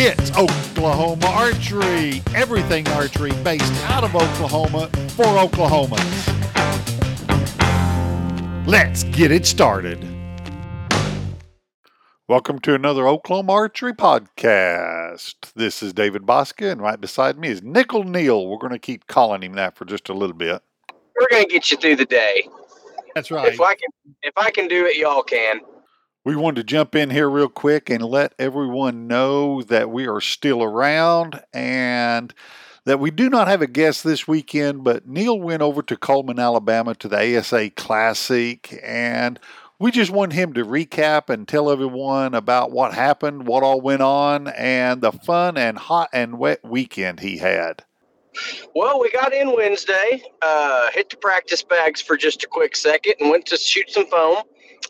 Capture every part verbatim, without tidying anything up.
It's Oklahoma Archery, everything archery based out of Oklahoma for Oklahomans. Let's get it started. Welcome to another Oklahoma Archery podcast. This is David Bosca, and right beside me is Nickel Neil. We're going to keep calling him that for just a little bit. We're going to get you through the day. That's right. If I can, if I can do it, y'all can. We wanted to jump in here real quick and let everyone know that we are still around and that we do not have a guest this weekend, but Neil went over to Cullman, Alabama to the A S A Classic, and we just want him to recap and tell everyone about what happened, what all went on, and the fun and hot and wet weekend he had. Well, we got in Wednesday, uh, hit the practice bags for just a quick second, and went to shoot some foam.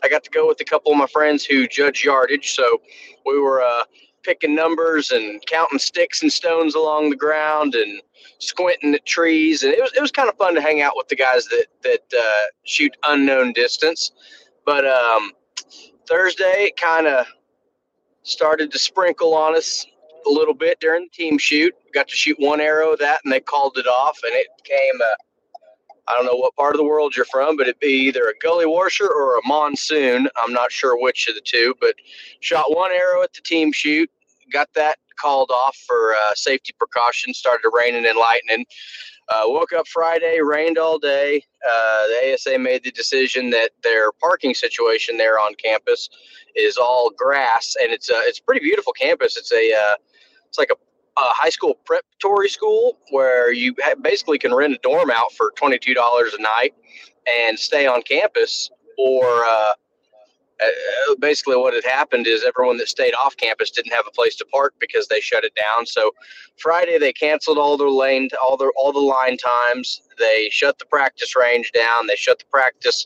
I got to go with a couple of my friends who judge yardage, so we were uh, picking numbers and counting sticks and stones along the ground and squinting at trees, and it was it was kind of fun to hang out with the guys that that uh, shoot unknown distance. But um, Thursday, it kind of started to sprinkle on us a little bit during the team shoot. We got to shoot one arrow of that, and they called it off, and it became a I don't know what part of the world you're from, but it'd be either a gully washer or a monsoon. I'm not sure which of the two, but shot one arrow at the team shoot, got that called off for uh, safety precautions, started raining and lightning. Uh, woke up Friday, rained all day. Uh, the A S A made the decision that their parking situation there on campus is all grass, and it's a, it's a pretty beautiful campus. It's a uh, it's like a Uh, high school preparatory school where you ha- basically can rent a dorm out for twenty-two dollars a night and stay on campus, or uh, uh, basically what had happened is everyone that stayed off campus didn't have a place to park because they shut it down. So Friday they canceled all their lane, all their all the line times. They shut the practice range down. They shut the practice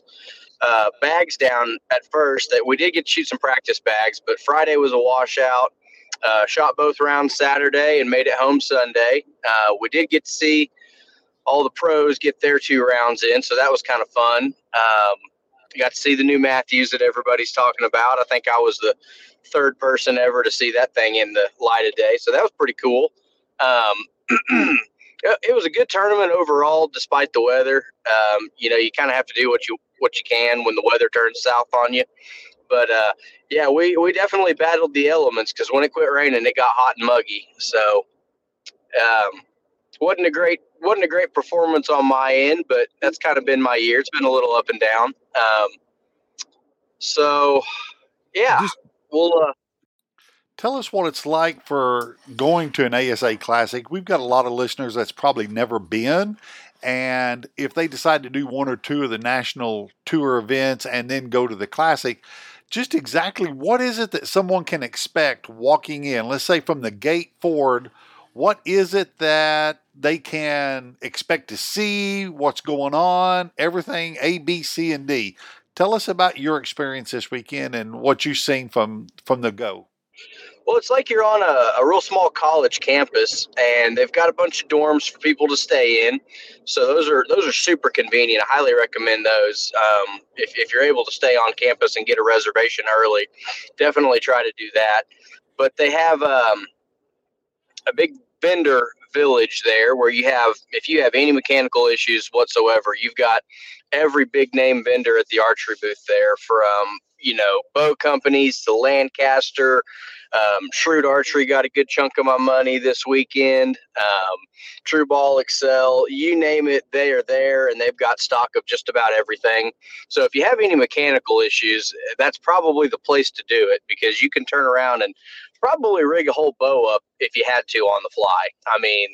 uh, bags down at first. That we did get to shoot some practice bags, but Friday was a washout. Uh, shot both rounds Saturday and made it home Sunday. Uh, we did get to see all the pros get their two rounds in, so that was kind of fun. Um, got to see the new Mathews that everybody's talking about. I think I was the third person ever to see that thing in the light of day, so that was pretty cool. Um, it was a good tournament overall, despite the weather. Um, you know, you kind of have to do what you what you can when the weather turns south on you. But, uh, yeah, we, we definitely battled the elements because when it quit raining, it got hot and muggy. So um, wasn't a great wasn't a great performance on my end, but that's kind of been my year. It's been a little up and down. Um, so, yeah, Just we'll uh, tell us what it's like for going to an A S A Classic. We've got a lot of listeners that's probably never been. And if they decide to do one or two of the national tour events and then go to the Classic, just exactly what is it that someone can expect walking in? Let's say from the gate forward, what is it that they can expect to see? What's going on? Everything A, B, C, and D. Tell us about your experience this weekend and what you've seen from, from the go. Well, it's like you're on a, a real small college campus, and they've got a bunch of dorms for people to stay in. So those are those are super convenient. I highly recommend those. Um, if, if you're able to stay on campus and get a reservation early, definitely try to do that. But they have um, a big vendor village there where you have, if you have any mechanical issues whatsoever, you've got every big name vendor at the archery booth there from, you know, bow companies to Lancaster. Um, Shrewd Archery got a good chunk of my money this weekend. Um, True Ball, Excel, you name it, they are there, and they've got stock of just about everything. So if you have any mechanical issues, that's probably the place to do it because you can turn around and probably rig a whole bow up if you had to on the fly. I mean,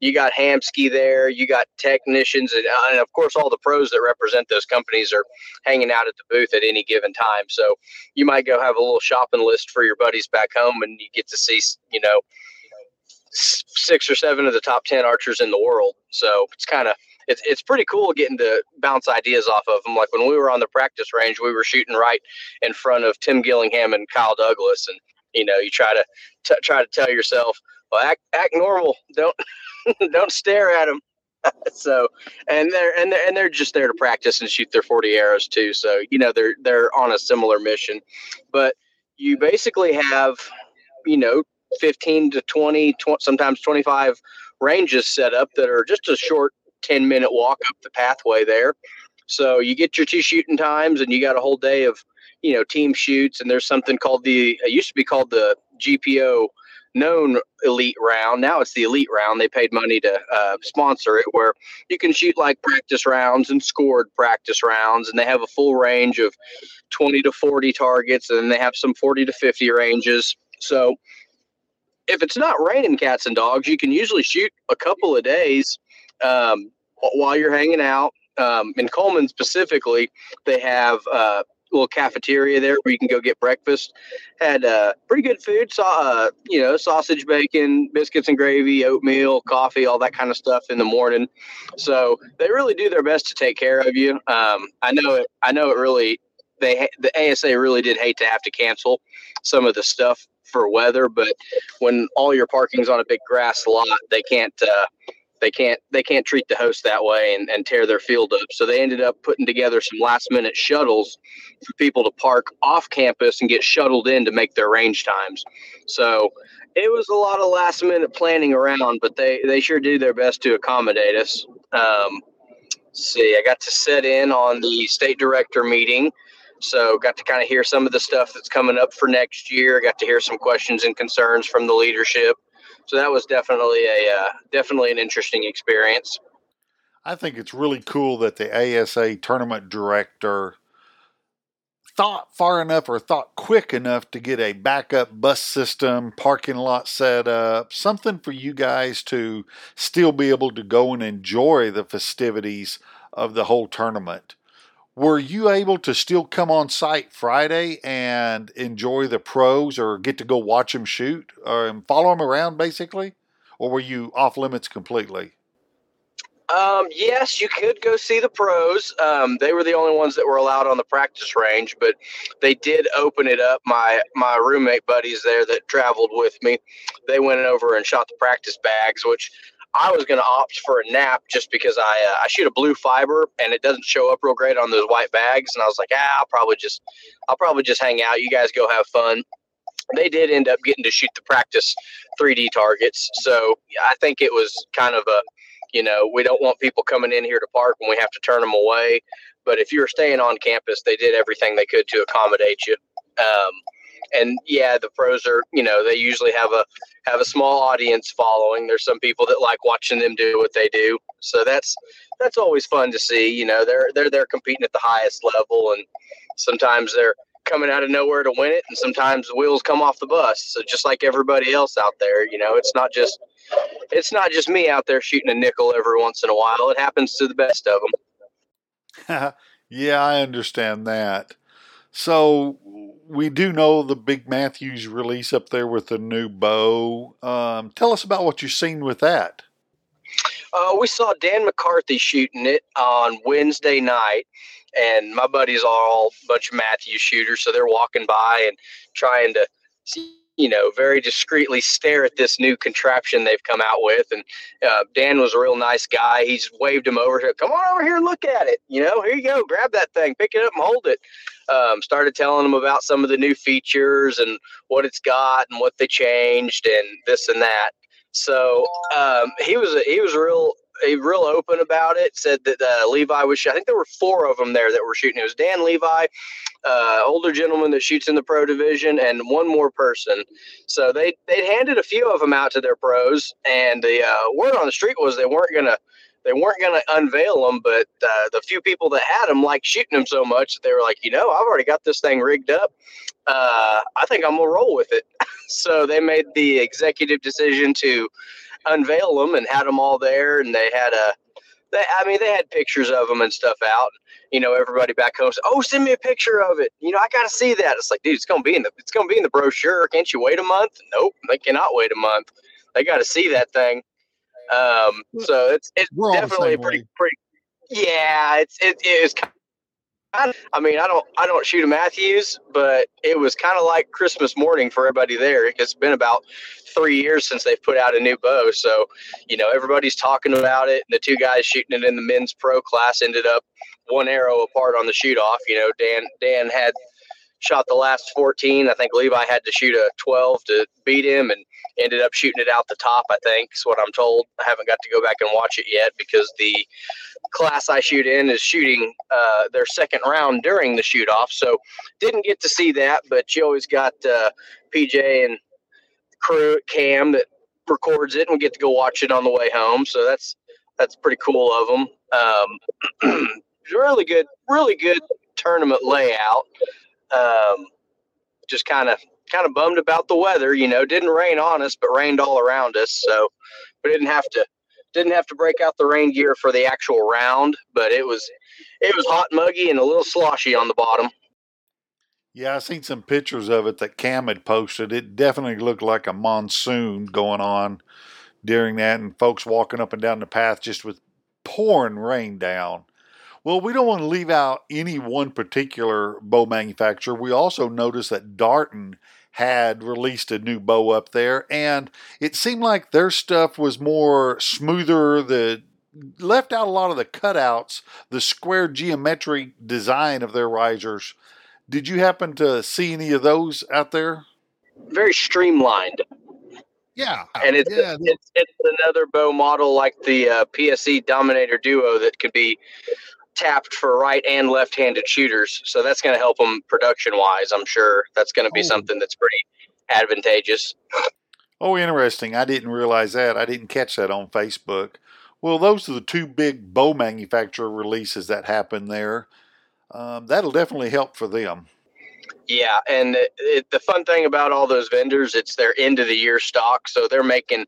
you got Hamski there, you got technicians, and, uh, and of course all the pros that represent those companies are hanging out at the booth at any given time. So you might go have a little shopping list for your buddies back home, and you get to see, you know, six or seven of the top ten archers in the world. So it's kind of it's it's pretty cool getting to bounce ideas off of them. Like when we were on the practice range, we were shooting right in front of Tim Gillingham and Kyle Douglas, and you know you try to t- try to tell yourself, well, act act normal, don't. Don't stare at them. so, and they're and they're and they're just there to practice and shoot their forty arrows too. So you know they're they're on a similar mission, but you basically have, you know, fifteen to twenty, twenty, sometimes twenty-five ranges set up that are just a short ten minute walk up the pathway there. So you get your two shooting times and you got a whole day of, you know, team shoots. And there's something called the, it used to be called the G P O known elite round. Now it's the elite round. They paid money to uh, sponsor it, where you can shoot like practice rounds and scored practice rounds. And they have a full range of twenty to forty targets. And then they have some forty to fifty ranges. So if it's not raining cats and dogs, you can usually shoot a couple of days um, while you're hanging out. Um, in Cullman specifically, they have uh, a little cafeteria there where you can go get breakfast. Had uh, pretty good food, saw uh, you know, sausage, bacon, biscuits and gravy, oatmeal, coffee, all that kind of stuff in the morning. So they really do their best to take care of you. Um, I know it. I know it really. They the A S A really did hate to have to cancel some of the stuff for weather, but when all your parking's on a big grass lot, they can't. Uh, They can't they can't treat the host that way and, and tear their field up. So they ended up putting together some last minute shuttles for people to park off campus and get shuttled in to make their range times. So it was a lot of last minute planning around, but they, they sure do their best to accommodate us. Um, let's see, I got to sit in on the state director meeting. So got to kind of hear some of the stuff that's coming up for next year. Got to hear some questions and concerns from the leadership. So that was definitely a uh, definitely an interesting experience. I think it's really cool that the A S A tournament director thought far enough or thought quick enough to get a backup bus system, parking lot set up, something for you guys to still be able to go and enjoy the festivities of the whole tournament. Were you able to still come on site Friday and enjoy the pros or get to go watch them shoot or and follow them around basically? Or were you off limits completely? Um, yes, you could go see the pros. Um, they were the only ones that were allowed on the practice range, but they did open it up. My, my roommate buddies there that traveled with me, they went over and shot the practice bags, which I was going to opt for a nap just because I uh, I shoot a blue fiber and it doesn't show up real great on those white bags. And I was like, ah, I'll probably just I'll probably just hang out. You guys go have fun. They did end up getting to shoot the practice three D targets. So I think it was kind of a, you know, we don't want people coming in here to park when we have to turn them away. But if you're staying on campus, they did everything they could to accommodate you. Um, And yeah, the pros are, you know, they usually have a have a small audience following. There's some people that like watching them do what they do. So that's that's always fun to see. You know, they're they're they're competing at the highest level, and sometimes they're coming out of nowhere to win it, and sometimes the wheels come off the bus. So just like everybody else out there, you know, it's not just it's not just me out there shooting a nickel every once in a while. It happens to the best of them. Yeah, I understand that. So we do know the big Mathews release up there with the new bow. Um, tell us about what you've seen with that. Uh, we saw Dan McCarthy shooting it on Wednesday night, and my buddies are all a bunch of Mathews shooters, so they're walking by and trying to see, you know, very discreetly stare at this new contraption they've come out with. And uh, Dan was a real nice guy. He's waved him over. Come on over here and look at it. You know, here you go. Grab that thing. Pick it up and hold it. Um, started telling him about some of the new features and what it's got and what they changed and this and that. So um, he was a, he was real he real open about it. Said that uh, Levi was – I think there were four of them there that were shooting. It was Dan, Levi, uh, older gentleman that shoots in the pro division, and one more person. So they they'd handed a few of them out to their pros, and the uh, word on the street was they weren't going to – They weren't going to unveil them, but uh, the few people that had them liked shooting them so much that they were like, you know, I've already got this thing rigged up. Uh, I think I'm going to roll with it. So they made the executive decision to unveil them and had them all there. And they had a, they, I mean, they had pictures of them and stuff out. You know, everybody back home said, oh, send me a picture of it. You know, I got to see that. It's like, dude, it's going to be in the, it's going to be in the brochure. Can't you wait a month? Nope, they cannot wait a month. They got to see that thing. Um, so it's, it's definitely pretty, pretty, yeah, it's, it, it was kind of, I mean, I don't, I don't shoot a Mathews, but it was kind of like Christmas morning for everybody there. It's been about three years since they've put out a new bow. So, you know, everybody's talking about it. And the two guys shooting it in the men's pro class ended up one arrow apart on the shoot off. You know, Dan, Dan had shot the last fourteen. I think Levi had to shoot a twelve to beat him and ended up shooting it out the top, I think is what I'm told. I haven't got to go back and watch it yet because the class I shoot in is shooting uh, their second round during the shoot-off. So didn't get to see that, but you always got uh, P J and crew at Cam that records it, and we get to go watch it on the way home. So that's that's pretty cool of them. Um, really good, really good tournament layout. Um, just kind of kind of bummed about the weather. You know, didn't rain on us, but rained all around us. So we didn't have to didn't have to break out the rain gear for the actual round. But it was it was hot, muggy, and a little sloshy on the bottom. Yeah, I seen some pictures of it that Cam had posted. It definitely looked like a monsoon going on during that, and folks walking up and down the path just with pouring rain down. Well, we don't want to leave out any one particular bow manufacturer. We also noticed that Darton had released a new bow up there, and it seemed like their stuff was more smoother, the left out a lot of the cutouts, the square geometric design of their risers. Did you happen to see any of those out there? Very streamlined. Yeah. And it's, yeah. it's, it's another bow model like the uh, P S E Dominator Duo that could be tapped for right and left-handed shooters. So that's going to help them production-wise, I'm sure. That's going to be oh. something that's pretty advantageous. Oh, interesting. I didn't realize that. I didn't catch that on Facebook. Well, those are the two big bow manufacturer releases that happened there. Um, that'll definitely help for them. Yeah, and it, it, the fun thing about all those vendors, it's their end-of-the-year stock, so they're making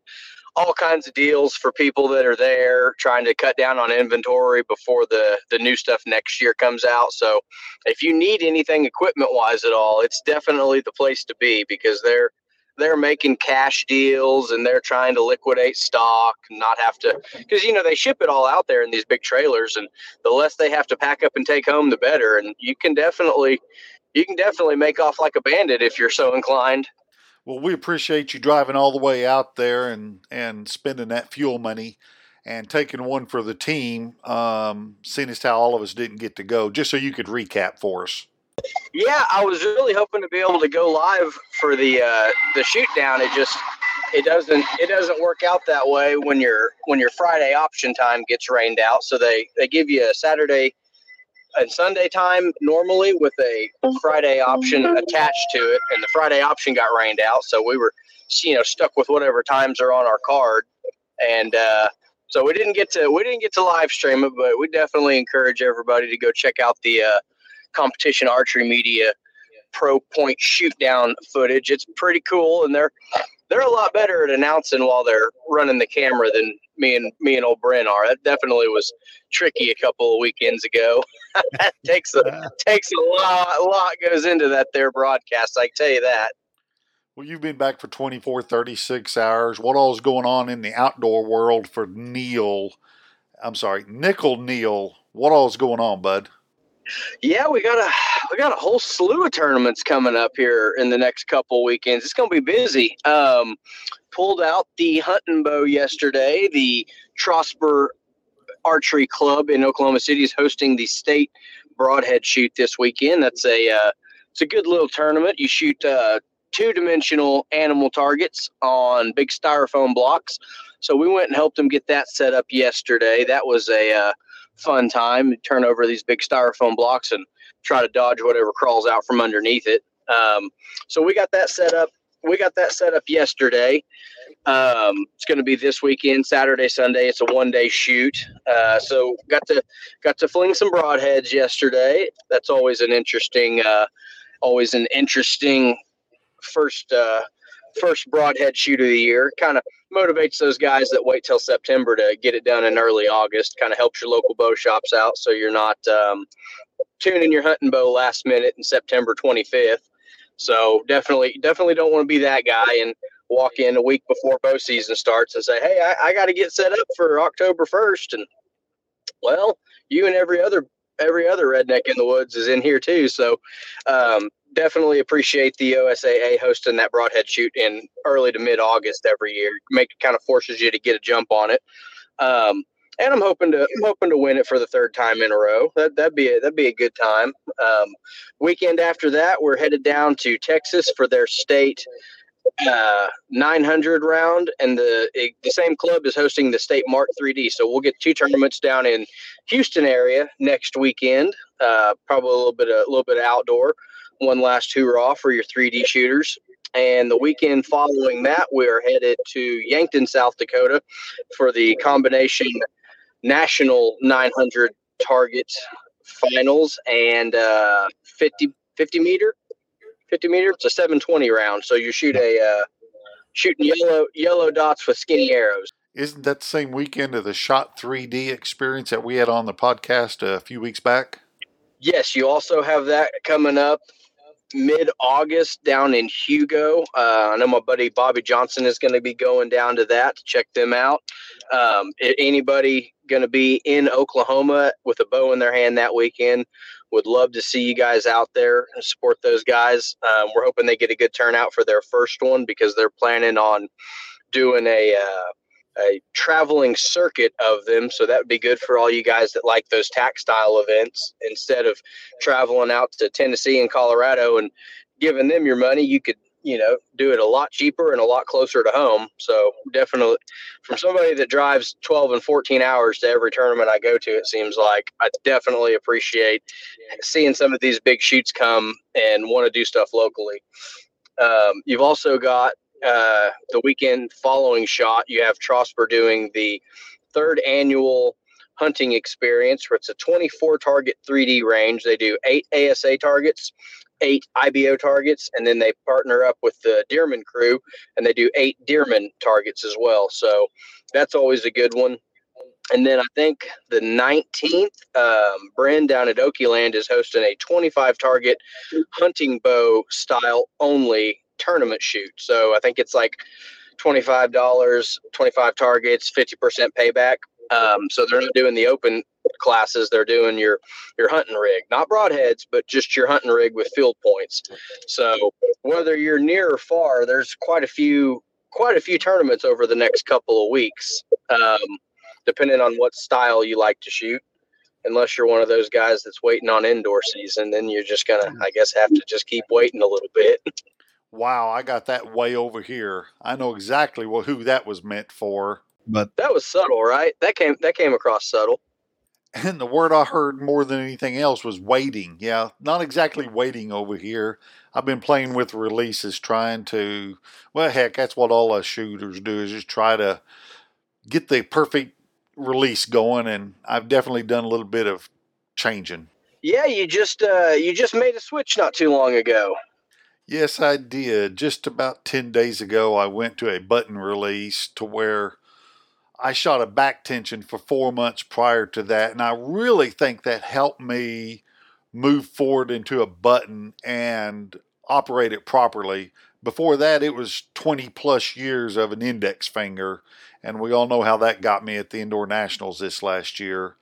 all kinds of deals for people that are there, trying to cut down on inventory before the, the new stuff next year comes out. So if you need anything equipment-wise at all, it's definitely the place to be because they're they're making cash deals and they're trying to liquidate stock and not have to, because, you know, they ship it all out there in these big trailers, and the less they have to pack up and take home, the better. And you can definitely, you can definitely make off like a bandit if you're so inclined. Well, we appreciate you driving all the way out there and, and spending that fuel money and taking one for the team. Um, seeing as how all of us didn't get to go, just so you could recap for us. Yeah, I was really hoping to be able to go live for the uh, the shoot down. It just it doesn't it doesn't work out that way when your when your Friday option time gets rained out. So they, they give you a Saturday and Sunday time normally with a Friday option attached to it, and the Friday option got rained out. So we were you know stuck with whatever times are on our card, and uh, so we didn't get to we didn't get to live stream it, but we definitely encourage everybody to go check out the. Uh, Competition Archery Media Pro Point Shoot Down footage. It's pretty cool, and they're they're a lot better at announcing while they're running the camera than me and me and old Brent are. That definitely was tricky a couple of weekends ago. That takes a takes a lot a lot goes into that there broadcast. I can tell you that. Well, you've been back for twenty-four, thirty-six hours. What all is going on in the outdoor world for Neil? I'm sorry, Nickel Neil. What all is going on, bud? Yeah, we got a we got a whole slew of tournaments coming up here in the next couple weekends. It's going to be busy. Um, pulled out the hunting bow yesterday. The Trosper Archery Club in Oklahoma City is hosting the state broadhead shoot this weekend. That's a uh, it's a good little tournament. You shoot uh, two-dimensional animal targets on big styrofoam blocks. So we went and helped them get that set up yesterday. That was a uh, fun time. Turn over these big styrofoam blocks and try to dodge whatever crawls out from underneath it. Um, so we got that set up. We got that set up yesterday. Um, it's going to be this weekend, Saturday, Sunday. It's a one-day shoot. Uh, so got to got to fling some broadheads yesterday. That's always an interesting, uh, always an interesting first uh, first broadhead shoot of the year. Kind of motivates those guys that wait till September to get it done in early August. Kind of helps your local bow shops out, so you're not um, tuning your hunting bow last minute in September twenty-fifth. So definitely, definitely don't want to be that guy and walk in a week before bow season starts and say, "Hey, I, I got to get set up for October first." And well, you and every other every other redneck in the woods is in here too. So um, definitely appreciate the O S A A hosting that broadhead shoot in early to mid August every year. Make it kind of forces you to get a jump on it. Um, And I'm hoping to I'm hoping to win it for the third time in a row. That that'd be a, that'd be a good time. Um, weekend after that, we're headed down to Texas for their state uh, nine hundred round, and the it, the same club is hosting the state Mark three D. So we'll get two tournaments down in Houston area next weekend. Uh, probably a little bit a little bit of outdoor. One last hoorah for your three D shooters. And the weekend following that, we are headed to Yankton, South Dakota, for the combination national nine hundred target finals and uh, fifty meter. It's a seven twenty round, so you shoot a uh, shooting yellow yellow dots with skinny arrows. Isn't that the same weekend of the Shot three D experience that we had on the podcast a few weeks back? Yes, you also have that coming up mid-August down in Hugo. Uh, I know my buddy Bobby Johnson is going to be going down to that to check them out. Um, anybody going to be in Oklahoma with a bow in their hand that weekend, would love to see you guys out there and support those guys. Um, we're hoping they get a good turnout for their first one because they're planning on doing a uh, a traveling circuit of them. So that would be good for all you guys that like those tack style events. Instead of traveling out to Tennessee and Colorado and giving them your money, you could, you know, do it a lot cheaper and a lot closer to home. So definitely from somebody that drives twelve and fourteen hours to every tournament I go to, it seems like I definitely appreciate seeing some of these big shoots come and want to do stuff locally. Um, you've also got, Uh, the weekend following Shot, you have Trosper doing the third annual hunting experience, where it's a twenty-four target three D range. They do eight A S A targets, eight I B O targets, and then they partner up with the Deerman crew and they do eight Deerman targets as well. So that's always a good one. And then I think the nineteenth, um, Bren down at Okieland is hosting a twenty-five target hunting bow style only tournament shoot. So I think it's like twenty-five dollars, twenty-five targets, fifty percent payback. Um, so they're not doing the open classes. They're doing your, your hunting rig, not broadheads, but just your hunting rig with field points. So whether you're near or far, there's quite a few, quite a few tournaments over the next couple of weeks, um, depending on what style you like to shoot. Unless you're one of those guys that's waiting on indoor season, then you're just going to, I guess, have to just keep waiting a little bit. Wow, I got that way over here. I know exactly what, who that was meant for. But that was subtle, right? That came that came across subtle. And the word I heard more than anything else was waiting. Yeah, not exactly waiting over here. I've been playing with releases, trying to, well, heck, that's what all us shooters do, is just try to get the perfect release going. And I've definitely done a little bit of changing. Yeah, you just uh, you just made a switch not too long ago. Yes, I did. Just about ten days ago, I went to a button release to where I shot a back tension for four months prior to that. And I really think that helped me move forward into a button and operate it properly. Before that, it was twenty plus years of an index finger. And we all know how that got me at the Indoor Nationals this last year.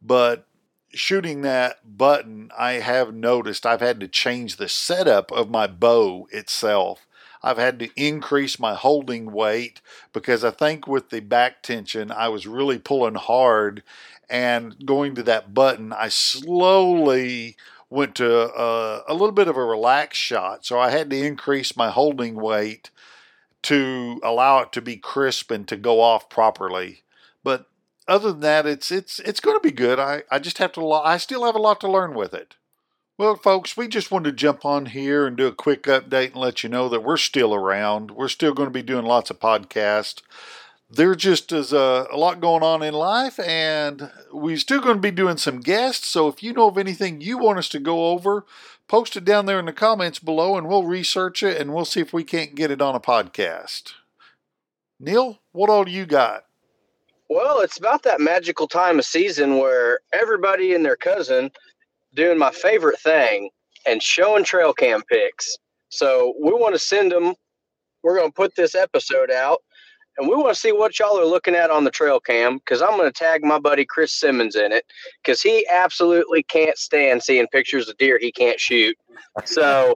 But shooting that button, I have noticed I've had to change the setup of my bow itself. I've had to increase my holding weight because I think with the back tension, I was really pulling hard, and going to that button, I slowly went to a, a little bit of a relaxed shot. So I had to increase my holding weight to allow it to be crisp and to go off properly. But other than that, it's it's it's going to be good. I, I just have to. I still have a lot to learn with it. Well, folks, we just wanted to jump on here and do a quick update and let you know that we're still around. We're still going to be doing lots of podcasts. There just is a, a lot going on in life, and we're still going to be doing some guests. So if you know of anything you want us to go over, post it down there in the comments below, and we'll research it, and we'll see if we can't get it on a podcast. Neil, what all do you got? Well, it's about that magical time of season where everybody and their cousin doing my favorite thing and showing trail cam pics. So we want to send them. We're going to put this episode out, and we want to see what y'all are looking at on the trail cam, because I'm going to tag my buddy Chris Simmons in it, because he absolutely can't stand seeing pictures of deer he can't shoot. So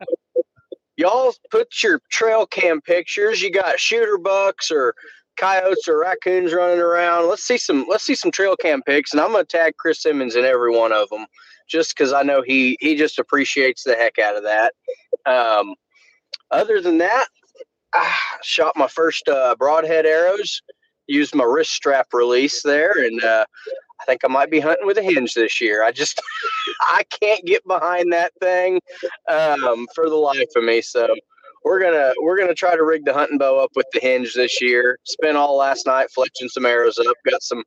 y'all put your trail cam pictures. You got shooter bucks or coyotes or raccoons running around. Let's see some let's see some trail cam pics, and I'm going to tag Chris Simmons in every one of them just because I know he, he just appreciates the heck out of that. Um, other than that, I shot my first uh, broadhead arrows, used my wrist strap release there, and uh, I think I might be hunting with a hinge this year. I just I can't get behind that thing um, for the life of me, so – We're gonna we're gonna try to rig the hunting bow up with the hinge this year. Spent all last night fletching some arrows up. Got some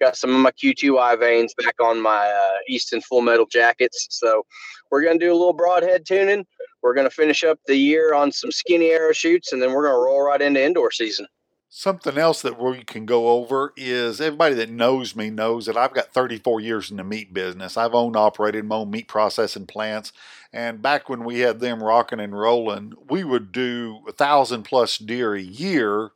got some of my Q two I veins back on my uh, Easton full metal jackets. So we're gonna do a little broadhead tuning. We're gonna finish up the year on some skinny arrow shoots, and then we're gonna roll right into indoor season. Something else that we can go over is everybody that knows me knows that I've got thirty-four years in the meat business. I've owned, operated my own meat processing plants. And back when we had them rocking and rolling, we would do a thousand plus deer a year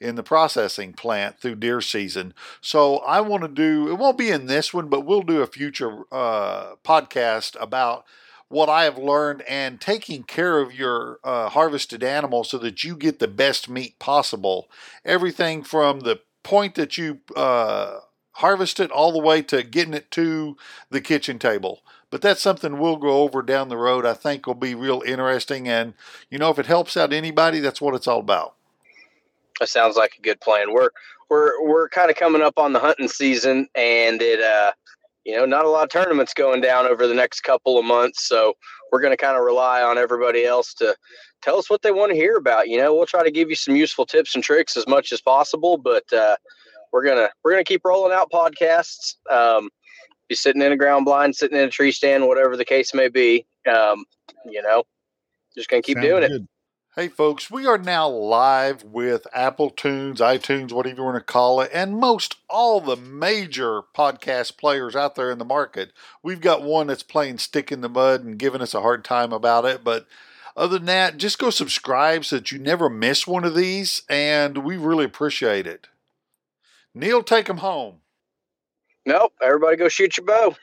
in the processing plant through deer season. So I want to do, it won't be in this one, but we'll do a future uh, podcast about what I have learned and taking care of your uh, harvested animal so that you get the best meat possible. Everything from the point that you uh, harvest it all the way to getting it to the kitchen table. But that's something we'll go over down the road. I think will be real interesting. And, you know, if it helps out anybody, that's what it's all about. That sounds like a good plan. We're we're we're kind of coming up on the hunting season, and it, uh, you know, not a lot of tournaments going down over the next couple of months. So we're going to kind of rely on everybody else to tell us what they want to hear about. You know, we'll try to give you some useful tips and tricks as much as possible. But uh, we're gonna we're gonna keep rolling out podcasts. Um, sitting in a ground blind, sitting in a tree stand, whatever the case may be, um, you know, just going to keep Sounds doing good. It. Hey, folks, we are now live with Apple Tunes, iTunes, whatever you want to call it, and most all the major podcast players out there in the market. We've got one that's playing stick in the mud and giving us a hard time about it, but other than that, just go subscribe so that you never miss one of these, and we really appreciate it. Neil, take them home. Nope. Everybody go shoot your bow.